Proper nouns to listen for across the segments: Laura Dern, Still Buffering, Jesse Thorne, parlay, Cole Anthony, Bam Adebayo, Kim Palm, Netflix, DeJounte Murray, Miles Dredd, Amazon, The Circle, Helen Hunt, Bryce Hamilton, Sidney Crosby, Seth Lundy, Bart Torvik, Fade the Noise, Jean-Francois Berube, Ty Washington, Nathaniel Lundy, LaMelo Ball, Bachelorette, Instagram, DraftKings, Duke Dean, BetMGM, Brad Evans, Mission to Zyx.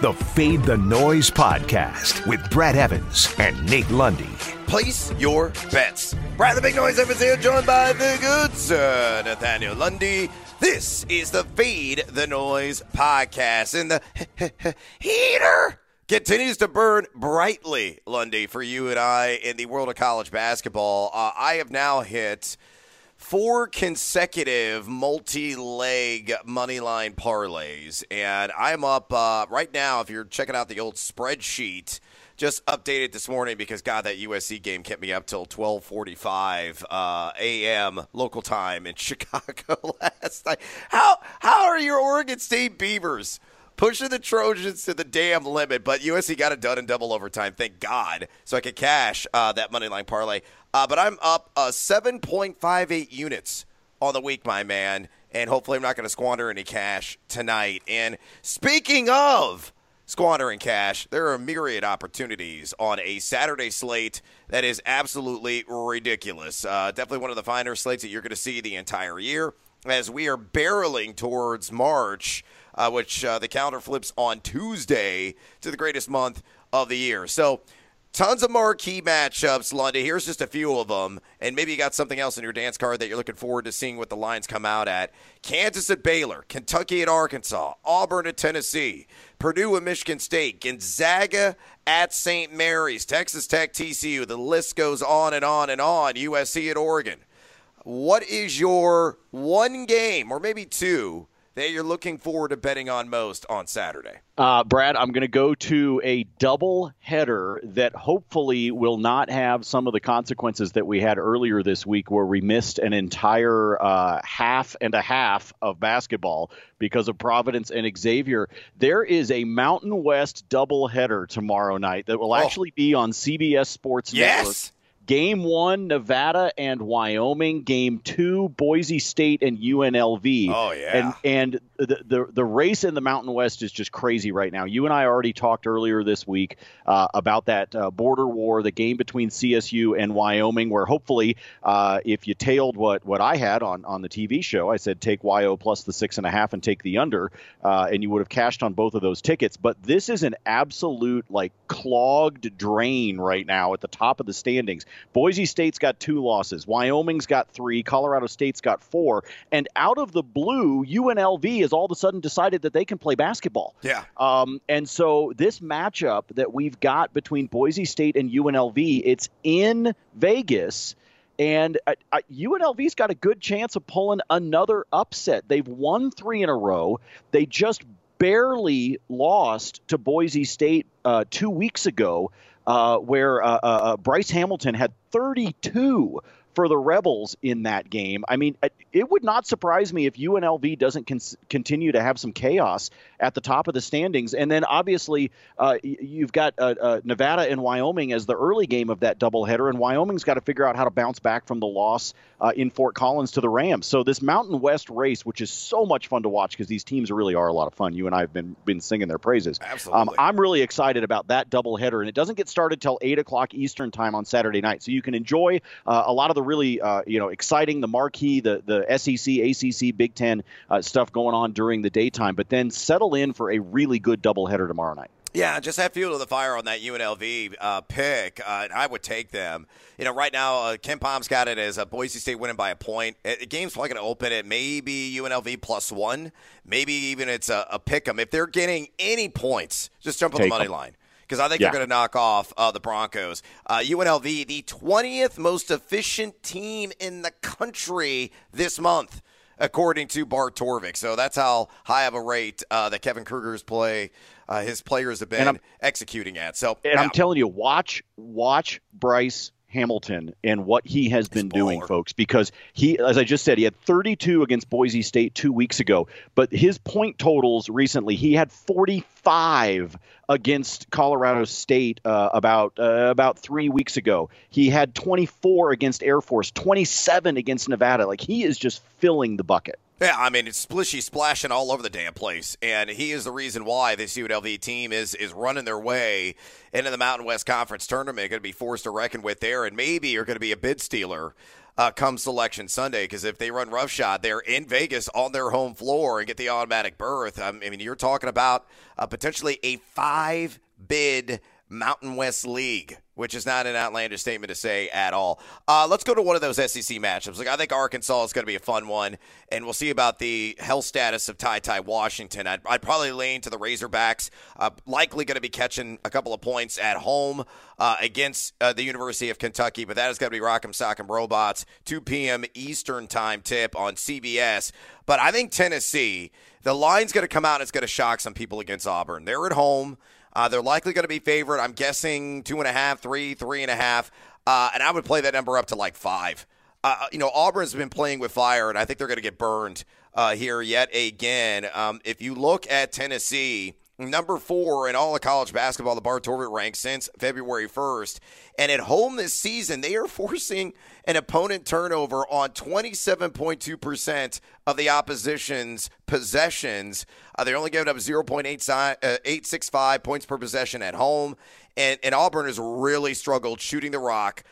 the Fade the Noise podcast with Brad Evans and Nate Lundy. Place your bets. Brad the Big Noise Evans here, joined by the good sir Nathaniel Lundy. This is the Fade the Noise podcast, and the heater continues to burn brightly, Lundy, for you and I in the world of college basketball. I have now hit 4 consecutive multi-leg moneyline parlays, and I'm up right now. If you're checking out the old spreadsheet, just updated this morning because, God, that USC game kept me up till 12:45 a.m. local time in Chicago last night. How are your Oregon State Beavers pushing the Trojans to the damn limit? But USC got it done in double overtime, thank God, so I could cash that moneyline parlay. But I'm up 7.58 units on the week, my man, and hopefully I'm not going to squander any cash tonight. And speaking of squandering cash, there are myriad opportunities on a Saturday slate that is absolutely ridiculous. Definitely one of the finer slates that you're going to see the entire year, as we are barreling towards March, which the calendar flips on Tuesday to the greatest month of the year. So tons of marquee matchups, Lundy. Here's just a few of them. And maybe you got something else in your dance card that you're looking forward to seeing what the lines come out at. Kansas at Baylor, Kentucky at Arkansas, Auburn at Tennessee, Purdue at Michigan State, Gonzaga at St. Mary's, Texas Tech, TCU. The list goes on and on and on. USC at Oregon. What is your one game, or maybe two, that you're looking forward to betting on most on Saturday? Brad, I'm going to go to a double header that hopefully will not have some of the consequences that we had earlier this week, where we missed an entire half and a half of basketball because of Providence and Xavier. There is a Mountain West double header tomorrow night that will actually be on CBS Sports Network. Game 1, Nevada and Wyoming. Game 2, Boise State and UNLV. Oh, yeah. And the race in the Mountain West is just crazy right now. You and I already talked earlier this week about that border war, the game between CSU and Wyoming, where hopefully if you tailed what I had on the TV show, I said take YO plus the 6.5 and take the under, and you would have cashed on both of those tickets. But this is an absolute, like, clogged drain right now at the top of the standings. Boise State's got 2 losses. Wyoming's got 3. Colorado State's got 4. And out of the blue, UNLV has all of a sudden decided that they can play basketball. Yeah. And so this matchup that we've got between Boise State and UNLV, it's in Vegas. And UNLV's got a good chance of pulling another upset. They've won 3 in a row. They just barely lost to Boise State 2 weeks ago, where Bryce Hamilton had 32 for the Rebels in that game. I mean, it would not surprise me if UNLV doesn't continue to have some chaos at the top of the standings. And then obviously you've got Nevada and Wyoming as the early game of that doubleheader, and Wyoming's got to figure out how to bounce back from the loss in Fort Collins to the Rams. So this Mountain West race, which is so much fun to watch because these teams really are a lot of fun. You and I have been singing their praises. Absolutely. I'm really excited about that doubleheader, and it doesn't get started till 8 o'clock Eastern time on Saturday night. So you can enjoy a lot of the really exciting, the marquee, the SEC, ACC, Big Ten stuff going on during the daytime, but then settle in for a really good doubleheader tomorrow night. Yeah, just have fuel to the fire on that UNLV pick. I would take them. You know, right now, Kim Palm's got it as Boise State winning by a point. The game's probably going to open at maybe UNLV plus 1. Maybe even it's a pick 'em. If they're getting any points, just jump on the money line, because I think they're going to knock off the Broncos. UNLV, the 20th most efficient team in the country this month, according to Bart Torvik. So that's how high of a rate that Kevin Kruger's play, his players have been executing at. So, and I'm telling you, watch Bryce Hamilton and what he has been doing, folks, because he, as I just said, he had 32 against Boise State 2 weeks ago, but his point totals recently, he had 45 against Colorado State about 3 weeks ago. He had 24 against Air Force, 27 against Nevada. Like, he is just filling the bucket. Yeah, I mean, it's splishy splashing all over the damn place, and he is the reason why this UNLV team is running their way into the Mountain West Conference Tournament. Going to be forced to reckon with there, and maybe you're going to be a bid stealer come Selection Sunday, because if they run roughshod, they're in Vegas on their home floor and get the automatic berth. I mean, you're talking about potentially a 5-bid Mountain West League, which is not an outlandish statement to say at all. Let's go to one of those SEC matchups. Like, I think Arkansas is going to be a fun one, and we'll see about the health status of Ty Washington. I'd probably lean to the Razorbacks, likely going to be catching a couple of points at home against the University of Kentucky, but that is going to be Rock'em Sock'em Robots, 2 p.m. Eastern time tip on CBS. But I think Tennessee, the line's going to come out and it's going to shock some people against Auburn. They're at home. They're likely going to be favored. I'm guessing 2.5, 3.5. And I would play that number up to like 5. Auburn's been playing with fire, and I think they're going to get burned here yet again. If you look at Tennessee, number 4 in all of college basketball, the Bart Torvik ranks since February 1st. And at home this season, they are forcing an opponent turnover on 27.2% of the opposition's possessions. They're only giving up 0.865 points per possession at home. And Auburn has really struggled shooting the rock,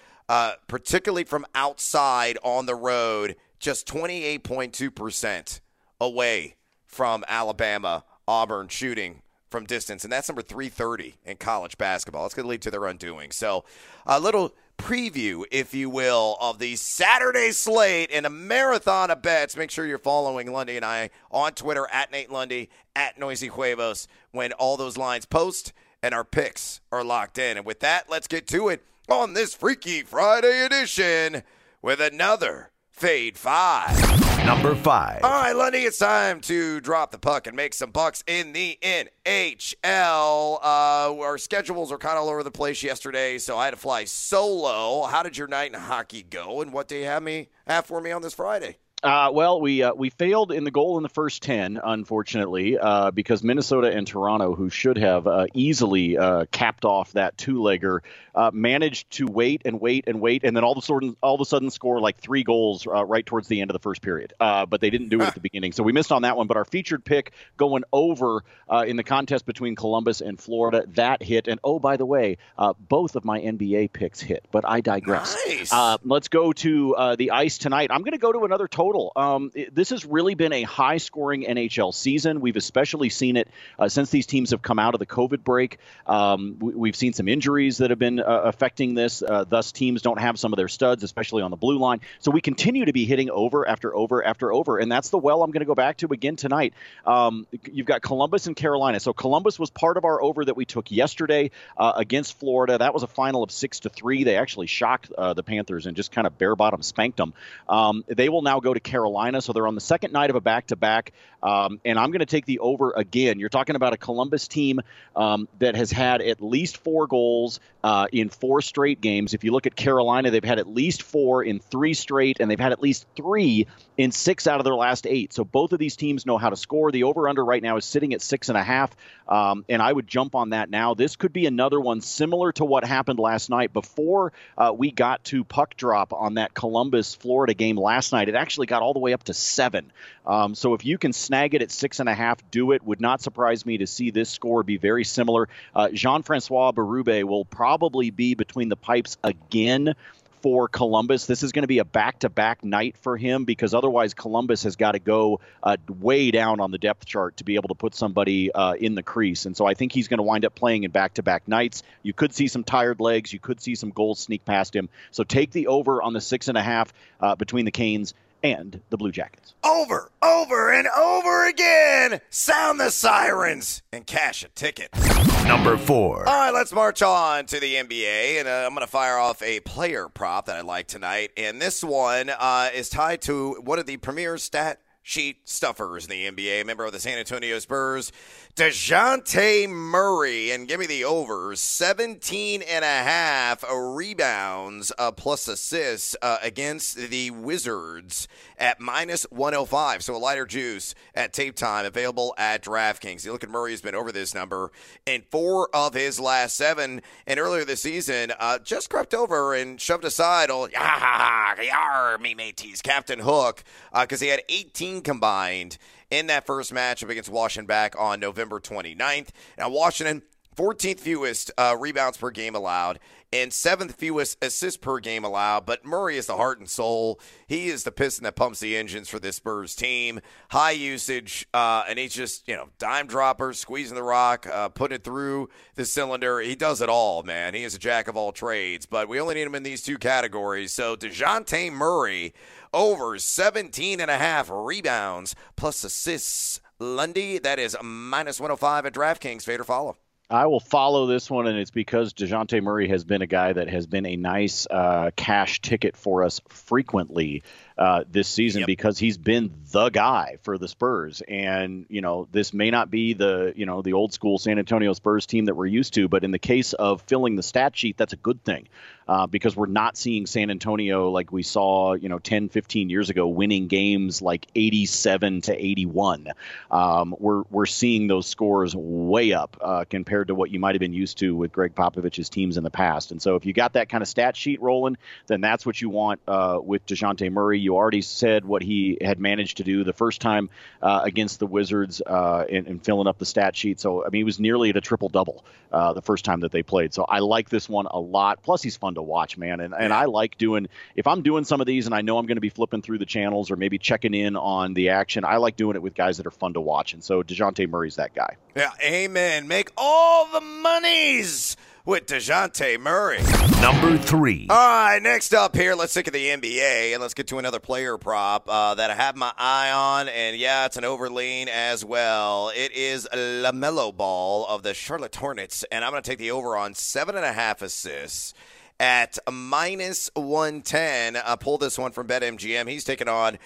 particularly from outside on the road, just 28.2% away from Alabama, Auburn shooting from distance, and that's number 330 in college basketball. It's going to lead to their undoing. So a little preview, if you will, of the Saturday slate and a marathon of bets. Make sure you're following Lundy and I on Twitter, at Nate Lundy, at Noisy Huevos, when all those lines post and our picks are locked in. And with that, let's get to it on this Freaky Friday edition with another Fade 5. Number 5. All right, Lundy, it's time to drop the puck and make some bucks in the NHL. Our schedules are kind of all over the place yesterday, so I had to fly solo. How did your night in hockey go, and what do you have for me on this Friday? Well, we failed in the goal in the first 10, unfortunately, because Minnesota and Toronto, who should have easily capped off that two-legger, managed to wait, and then all of a sudden score like 3 goals right towards the end of the first period. But they didn't do it at the beginning, so we missed on that one. But our featured pick going over in the contest between Columbus and Florida, that hit. And, oh, by the way, both of my NBA picks hit, but I digress. Nice. Let's go to the ice tonight. I'm going to go to another total. This has really been a high-scoring NHL season. We've especially seen it since these teams have come out of the COVID break. We've seen some injuries that have been affecting this. Thus, teams don't have some of their studs, especially on the blue line. So we continue to be hitting over after over after over, and that's the well I'm going to go back to again tonight. You've got Columbus and Carolina. So Columbus was part of our over that we took yesterday against Florida. That was a final of 6-3. They actually shocked the Panthers and just kind of bare-bottom spanked them. They will now go to Carolina, so they're on the second night of a back-to-back, and I'm going to take the over again. You're talking about a Columbus team that has had at least 4 goals in 4 straight games. If you look at Carolina, they've had at least 4 in 3 straight, and they've had at least 3 in 6 out of their last 8. So both of these teams know how to score. The over-under right now is sitting at 6.5, and I would jump on that now. This could be another one similar to what happened last night before we got to puck drop on that Columbus-Florida game last night. It actually got all the way up to 7. So if you can snag it at 6.5, do it. Would not surprise me to see this score be very similar. Jean-Francois Berube will probably be between the pipes again for Columbus. This is going to be a back-to-back night for him because otherwise Columbus has got to go way down on the depth chart to be able to put somebody in the crease. And so I think he's going to wind up playing in back-to-back nights. You could see some tired legs. You could see some goals sneak past him. So take the over on the 6.5 between the Canes and the Blue Jackets. Over, over, and over again. Sound the sirens and cash a ticket. Number 4. All right, let's march on to the NBA, and I'm going to fire off a player prop that I like tonight, and this one is tied to one of the premier stat sheet stuffers in the NBA, a member of the San Antonio Spurs, DeJounte Murray, and give me the over 17.5 rebounds plus assists against the Wizards at -105. So a lighter juice at tape time, available at DraftKings. You look at Murray, has been over this number in 4 of his last 7, and earlier this season just crept over and shoved aside old me mateys Captain Hook because he had 18 combined in that first matchup against Washington back on November 29th. Now, Washington, 14th fewest rebounds per game allowed and 7th fewest assists per game allowed, but Murray is the heart and soul. He is the piston that pumps the engines for this Spurs team. High usage, and he's just, dime dropper, squeezing the rock, putting it through the cylinder. He does it all, man. He is a jack of all trades, but we only need him in these two categories. So DeJounte Murray, over 17.5 rebounds plus assists. Lundy, that is -105 at DraftKings. Fade or follow? I will follow this one, and it's because DeJounte Murray has been a guy that has been a nice cash ticket for us frequently this season because he's been the guy for the Spurs. And, this may not be the old school San Antonio Spurs team that we're used to, but in the case of filling the stat sheet, that's a good thing because we're not seeing San Antonio like we saw, 10, 15 years ago, winning games like 87-81. We're seeing those scores way up compared to what you might have been used to with Greg Popovich's teams in the past. And so if you got that kind of stat sheet rolling, then that's what you want with DeJounte Murray. You already said what he had managed to do the first time against the Wizards in filling up the stat sheet. So, he was nearly at a triple-double the first time that they played. So I like this one a lot. Plus, he's fun to watch, man. And I like if I'm doing some of these and I know I'm going to be flipping through the channels or maybe checking in on the action, I like doing it with guys that are fun to watch. And so DeJounte Murray's that guy. Yeah, amen. Make all the monies with DeJounte Murray. Number 3. All right, next up here, let's look at the NBA, and let's get to another player prop that I have my eye on, and it's an overlean as well. It is LaMelo Ball of the Charlotte Hornets, and I'm going to take the over on 7.5 assists at -110. I pulled this one from BetMGM. He's taking on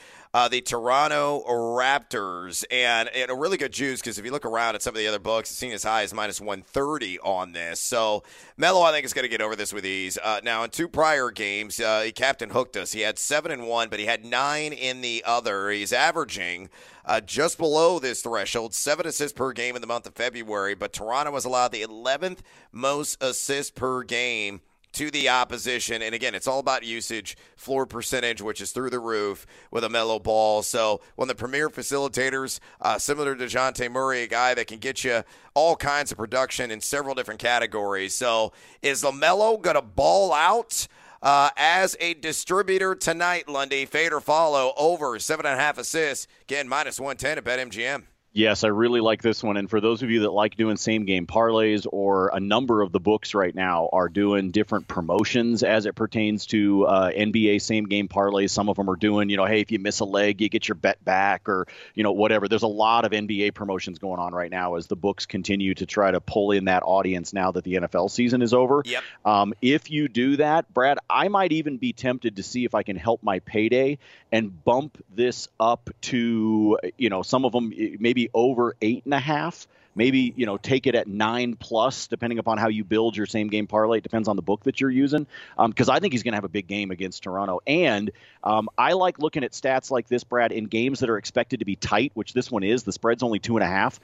the Toronto Raptors, and a really good juice because if you look around at some of the other books, it's seen as high as -130 on this. So Melo, I think, is going to get over this with ease. Now, in two prior games, he captain hooked us. He had 7 in one, but he had 9 in the other. He's averaging just below this threshold, 7 assists per game in the month of February, but Toronto was allowed the 11th most assists per game to the opposition. And again, it's all about usage, floor percentage, which is through the roof with a LaMelo Ball. So one of the premier facilitators, similar to DeJounte Murray, a guy that can get you all kinds of production in several different categories. So is LaMelo going to ball out as a distributor tonight, Lundy? Fade or follow, over 7.5 assists. Again, -110 at BetMGM. Yes, I really like this one. And for those of you that like doing same-game parlays, or a number of the books right now are doing different promotions as it pertains to NBA same-game parlays. Some of them are doing, hey, if you miss a leg, you get your bet back, or, whatever. There's a lot of NBA promotions going on right now as the books continue to try to pull in that audience now that the NFL season is over. Yep. If you do that, Brad, I might even be tempted to see if I can help my payday and bump this up to, some of them maybe over 8.5, maybe, take it at 9+, depending upon how you build your same game parlay. It depends on the book that you're using, because I think he's going to have a big game against Toronto. And I like looking at stats like this, Brad, in games that are expected to be tight, which this one is. The spread's only 2.5,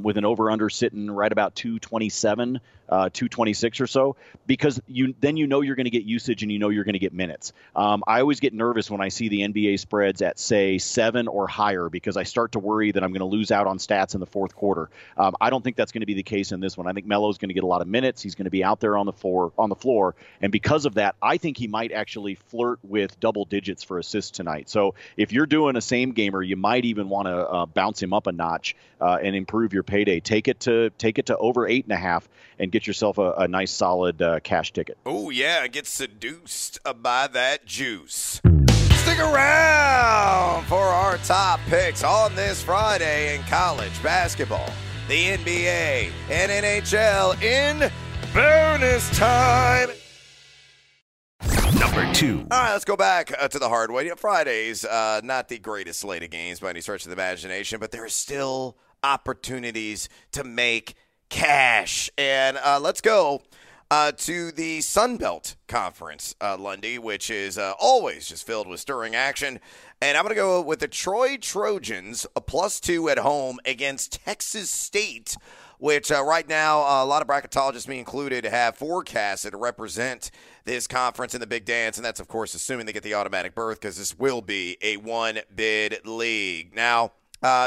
with an over-under sitting right about 227, 226 or so, because then you're going to get usage and you're going to get minutes. I always get nervous when I see the NBA spreads at, say, 7 or higher, because I start to worry that I'm going to lose out on stats in the fourth quarter. I don't think that's going to be the case in this one. I think Melo's going to get a lot of minutes. He's going to be out there on the floor. And because of that, I think he might actually flirt with double digits for assists tonight. So if you're doing a same gamer, you might even want to bounce him up a notch and improve your payday. Take it to over 8.5 and get yourself a nice solid cash ticket. Oh, yeah. Get seduced by that juice. Stick around for our top picks on this Friday in college basketball, the NBA, and NHL in bonus time. Number 2. All right, let's go back to the hard way. Fridays, not the greatest slate of games by any stretch of the imagination, but there are still opportunities to make cash. And let's go to the Sun Belt Conference, Lundy, which is always just filled with stirring action. And I'm going to go with the Troy Trojans, a +2 at home against Texas State, which right now a lot of bracketologists, me included, have forecasted to represent this conference in the Big Dance. And that's, of course, assuming they get the automatic berth, because this will be a one-bid league. Now,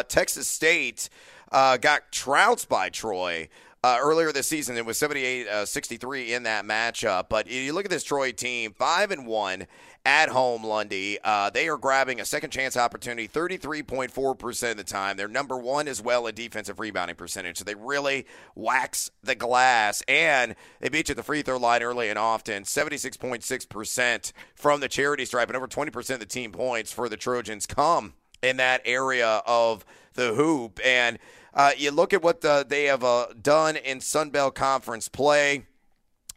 Texas State got trounced by Troy earlier this season. It was 78-63 in that matchup. But you look at this Troy team, 5-1 at home, Lundy. They are grabbing a second chance opportunity 33.4% of the time. They're number one as well in defensive rebounding percentage. So they really wax the glass, and they beat you at the free throw line early and often, 76.6% from the charity stripe, and over 20% of the team points for the Trojans come in that area of the hoop. And you look at what they have done in Sun Belt Conference play.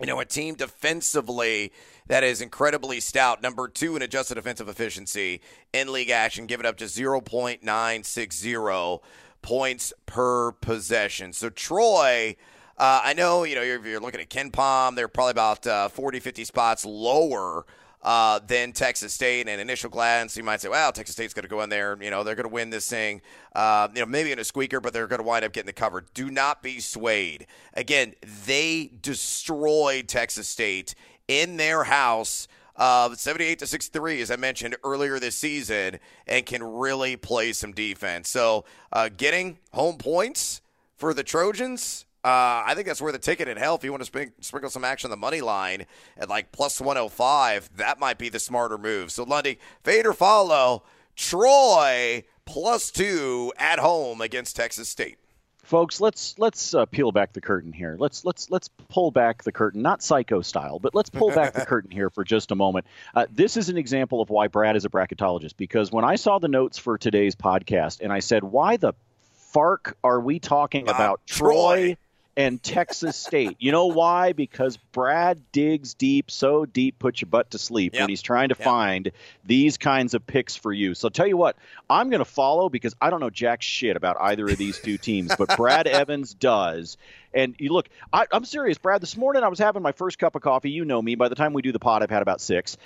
You know, a team defensively that is incredibly stout, number two in adjusted defensive efficiency in league action, give it up to 0.960 points per possession. So Troy, I know, you know, you're looking at Kim Palm, they're probably about 40, 50 spots lower then Texas State. At initial glance, you might say, well, Texas State's going to go in there. You know, they're going to win this thing, you know, maybe in a squeaker, but they're going to wind up getting the cover. Do not be swayed. Again, they destroyed Texas State in their house, 78-63, as I mentioned earlier this season, and can really play some defense. So getting home points for the Trojans, I think that's where the ticket in hell, if you want to sprinkle some action on the money line at like plus 105, that might be the smarter move. So, Lundy, fade or follow, Troy plus 2 at home against Texas State. Folks, let's peel back the curtain here. Let's pull back the curtain, not Psycho style, but let's pull back the curtain here for just a moment. This is an example of why Brad is a bracketologist, because when I saw the notes for today's podcast and I said, why the fark are we talking about Troy and Texas State? You know why? Because Brad digs deep, so deep, put your butt to sleep when he's trying to find these kinds of picks for you. So tell you what, I'm going to follow because I don't know jack shit about either of these two teams, but Brad Evans does. And you look, I'm serious, Brad. This morning I was having my first cup of coffee. You know me. By the time we do the pod, I've had about 6.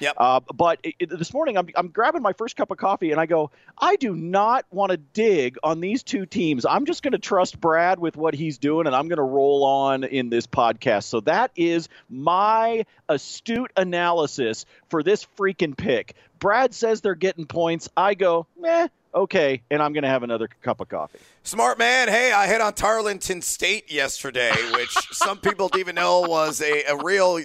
But this morning I'm grabbing my first cup of coffee, and I go, I do not want to dig on these two teams. I'm just going to trust Brad with what he's doing, and I'm going to roll on in this podcast. So that is my astute analysis for this freaking pick. Brad says they're getting points. I go, meh. Okay, and I'm going to have another cup of coffee. Smart man. Hey, I hit on Tarleton State yesterday, which some people didn't even know was a real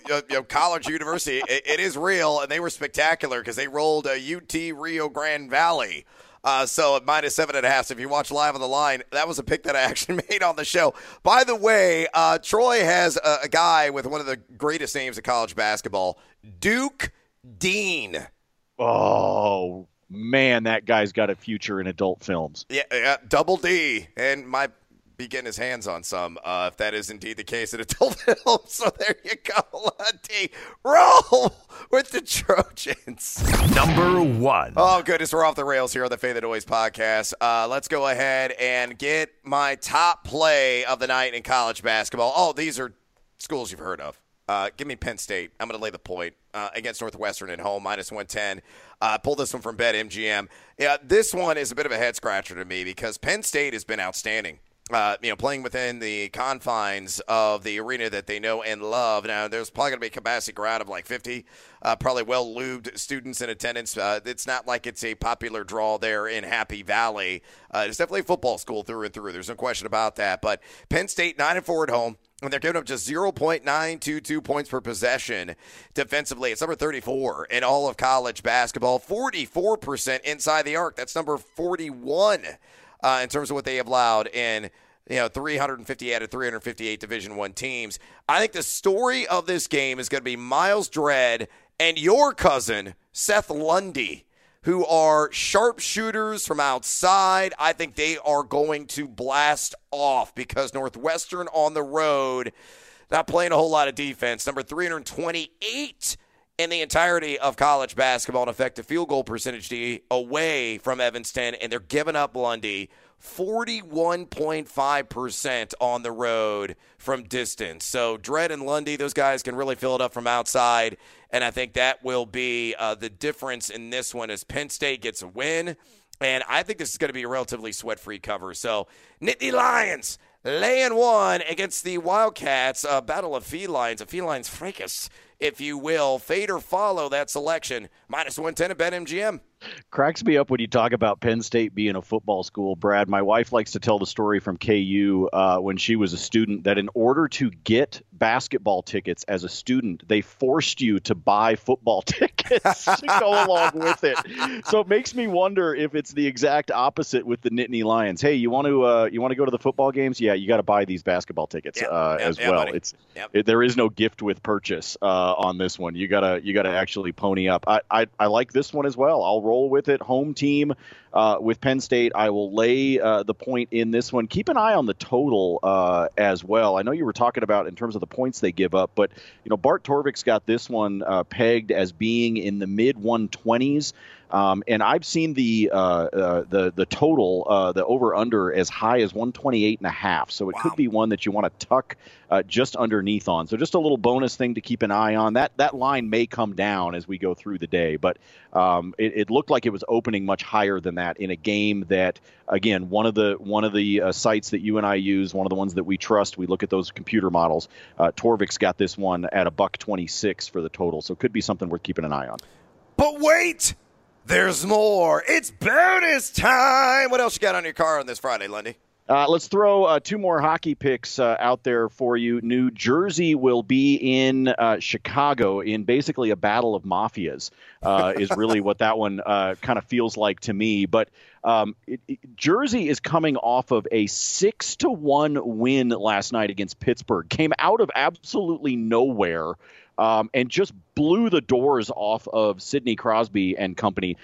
college university. It is real, and they were spectacular because they rolled a UT Rio Grande Valley. So at minus 7.5, so if you watch live on the line, that was a pick that I actually made on the show. By the way, Troy has a guy with one of the greatest names in college basketball, Duke Dean. Oh, man, that guy's got a future in adult films. Yeah, double D, and might be getting his hands on some, if that is indeed the case in adult films. So there you go, Lundy. Roll with the Trojans. Number 1. Oh, goodness, we're off the rails here on the Fade the Noise podcast. Let's go ahead and get my top play of the night in college basketball. Oh, these are schools you've heard of. Give me Penn State. I'm going to lay the point against Northwestern at home, minus 110. Pulled this one from BetMGM. Yeah, this one is a bit of a head-scratcher to me because Penn State has been outstanding, playing within the confines of the arena that they know and love. Now, there's probably going to be a capacity crowd of like 50, probably well-lubed students in attendance. It's not like it's a popular draw there in Happy Valley. It's definitely a football school through and through. There's no question about that. But Penn State, 9-4 at home. And they're giving up just 0.922 points per possession defensively. It's number 34 in all of college basketball, 44% inside the arc. That's number 41 in terms of what they have allowed in 350 out of 358 Division I teams. I think the story of this game is going to be Miles Dredd and your cousin, Seth Lundy, who are sharpshooters from outside. I think they are going to blast off because Northwestern on the road, not playing a whole lot of defense. Number 328 in the entirety of college basketball, in effective field goal percentage away from Evanston, and they're giving up, Lundy, 41.5% on the road from distance. So Dredd and Lundy, those guys can really fill it up from outside, and I think that will be the difference in this one as Penn State gets a win, and I think this is going to be a relatively sweat-free cover. So Nittany Lions laying 1 against the Wildcats, Battle of Felines, a Felines fracas if you will. Fade or follow that selection. -110 at BetMGM. Cracks me up when you talk about Penn State being a football school, Brad. My wife likes to tell the story from KU when she was a student that in order to get basketball tickets as a student, they forced you to buy football tickets to go along with it. So it makes me wonder if it's the exact opposite with the Nittany Lions. Hey, you want to go to the football games? Yeah, you got to buy these basketball tickets as well. Buddy. There is no gift with purchase on this one. You gotta actually pony up. I like this one as well. I'll roll with it. Home team with Penn State. I will lay the point in this one. Keep an eye on the total as well. I know you were talking about in terms of the points they give up, but Bart Torvik's got this one pegged as being in the mid 120s. And I've seen the total, the over under as high as 128.5. So it could be one that you want to tuck just underneath on. So just a little bonus thing to keep an eye on. That line may come down as we go through the day, but it looked like it was opening much higher than that in a game that, again, one of the sites that you and I use, one of the ones that we trust, we look at those computer models. Torvik's got this one at $126 for the total. So it could be something worth keeping an eye on. But wait! There's more. It's bonus time. What else you got on your car on this Friday, Lundy? Let's throw two more hockey picks out there for you. New Jersey will be in Chicago in basically a battle of mafias is really what that one kind of feels like to me. But Jersey is coming off of a 6-1 win last night against Pittsburgh. Came out of absolutely nowhere. And just blew the doors off of Sidney Crosby and company.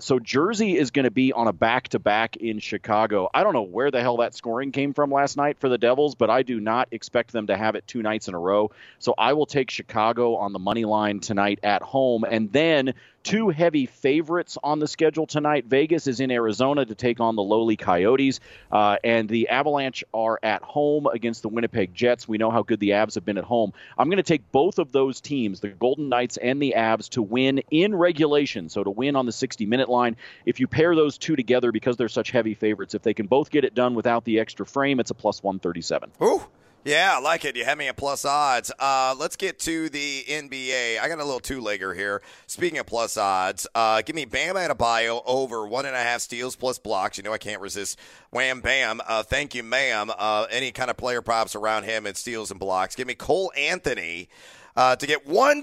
So Jersey is going to be on a back-to-back in Chicago. I don't know where the hell that scoring came from last night for the Devils, but I do not expect them to have it two nights in a row. So I will take Chicago on the money line tonight at home. And then two heavy favorites on the schedule tonight. Vegas is in Arizona to take on the lowly Coyotes. And the Avalanche are at home against the Winnipeg Jets. We know how good the Avs have been at home. I'm going to take both of those teams, the Golden Knights and the Avs, to win in regulation, so to win on the 60-minute line. If you pair those two together, because they're such heavy favorites, if they can both get it done without the extra frame, it's a +137. Ooh, yeah, I like it. You have me at plus odds. Let's get to the NBA. I got a little two-legger here. Speaking of plus odds, give me Bam Adebayo over 1.5 steals plus blocks. I can't resist. Wham, bam. Thank you, ma'am. Any kind of player props around him and steals and blocks. Give me Cole Anthony to get one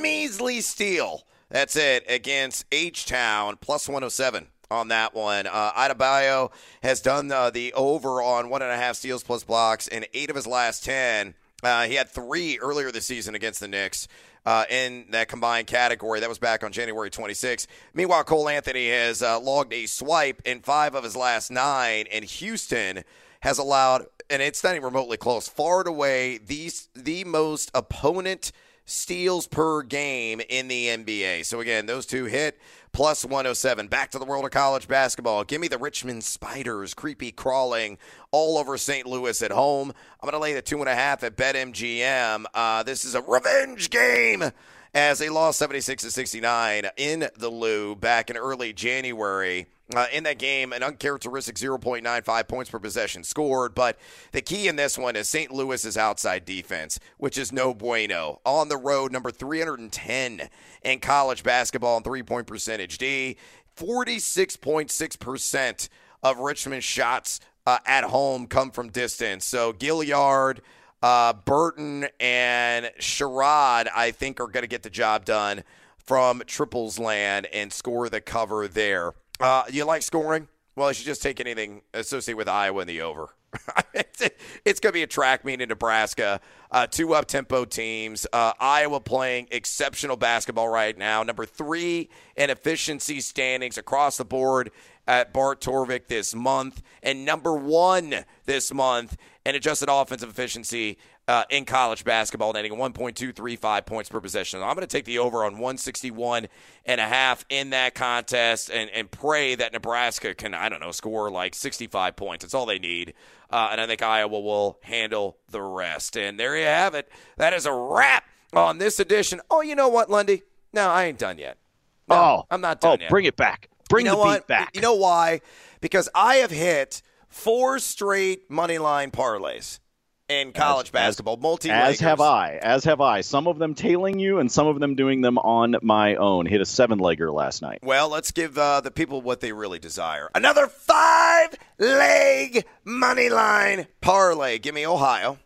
measly steal, that's it, against H-Town, +107 on that one. Adebayo has done the over on 1.5 steals plus blocks in 8 of his last 10. He had 3 earlier this season against the Knicks in that combined category. That was back on January 26. Meanwhile, Cole Anthony has logged a swipe in 5 of his last 9, and Houston has allowed, and it's not even remotely close, far and away the most opponent steals per game in the NBA. So, again, those two hit +107. Back to the world of college basketball. Give me the Richmond Spiders, creepy crawling all over St. Louis at home. I'm going to lay the 2.5 at BetMGM. This is a revenge game, as they lost 76-69 in the Lou back in early January. In that game, an uncharacteristic 0.95 points per possession scored, but the key in this one is St. Louis's outside defense, which is no bueno. On the road, number 310 in college basketball and three-point percentage D, 46.6% of Richmond's shots at home come from distance. So Gilliard, Burton, and Sherrod, I think, are going to get the job done from triples land and score the cover there. You like scoring? Well, you should just take anything associated with Iowa in the over. It's going to be a track meet in Nebraska. 2 up-tempo teams. Iowa playing exceptional basketball right now. Number 3 in efficiency standings across the board at Bart Torvik this month. And number 1 this month in adjusted offensive efficiency in college basketball, netting 1.235 points per possession. I'm going to take the over on 161.5 in that contest and pray that Nebraska can, score like 65 points. It's all they need. And I think Iowa will handle the rest. And there you have it. That is a wrap on this edition. Oh, you know what, Lundy? No, I ain't done yet. No, I'm not done yet. Bring it back. Bring the beat back. You know why? Because I have hit 4 straight money line parlays. in college basketball. Multi-leggers. As have I. Some of them tailing you and some of them doing them on my own. Hit a 7-legger last night. Well, let's give the people what they really desire. Another 5-leg money line parlay. Give me Ohio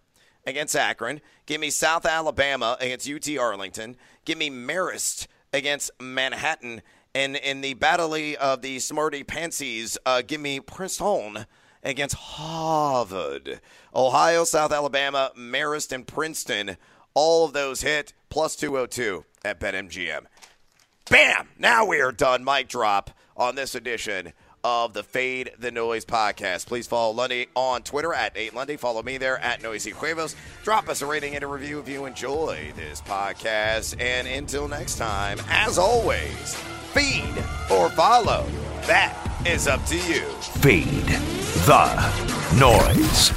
against Akron. Give me South Alabama against UT Arlington. Give me Marist against Manhattan. And in the battle of the Smarty Pantsies, give me Princeton against Harvard. Ohio, South Alabama, Marist, and Princeton. All of those hit plus 202 at BetMGM. Bam! Now we are done. Mic drop on this edition of the Fade the Noise podcast. Please follow Lundy on Twitter at 8Lundy. Follow me there at Noisy Cuevos. Drop us a rating and a review if you enjoy this podcast. And until next time, as always, feed or follow. That is up to you. Feed the noise.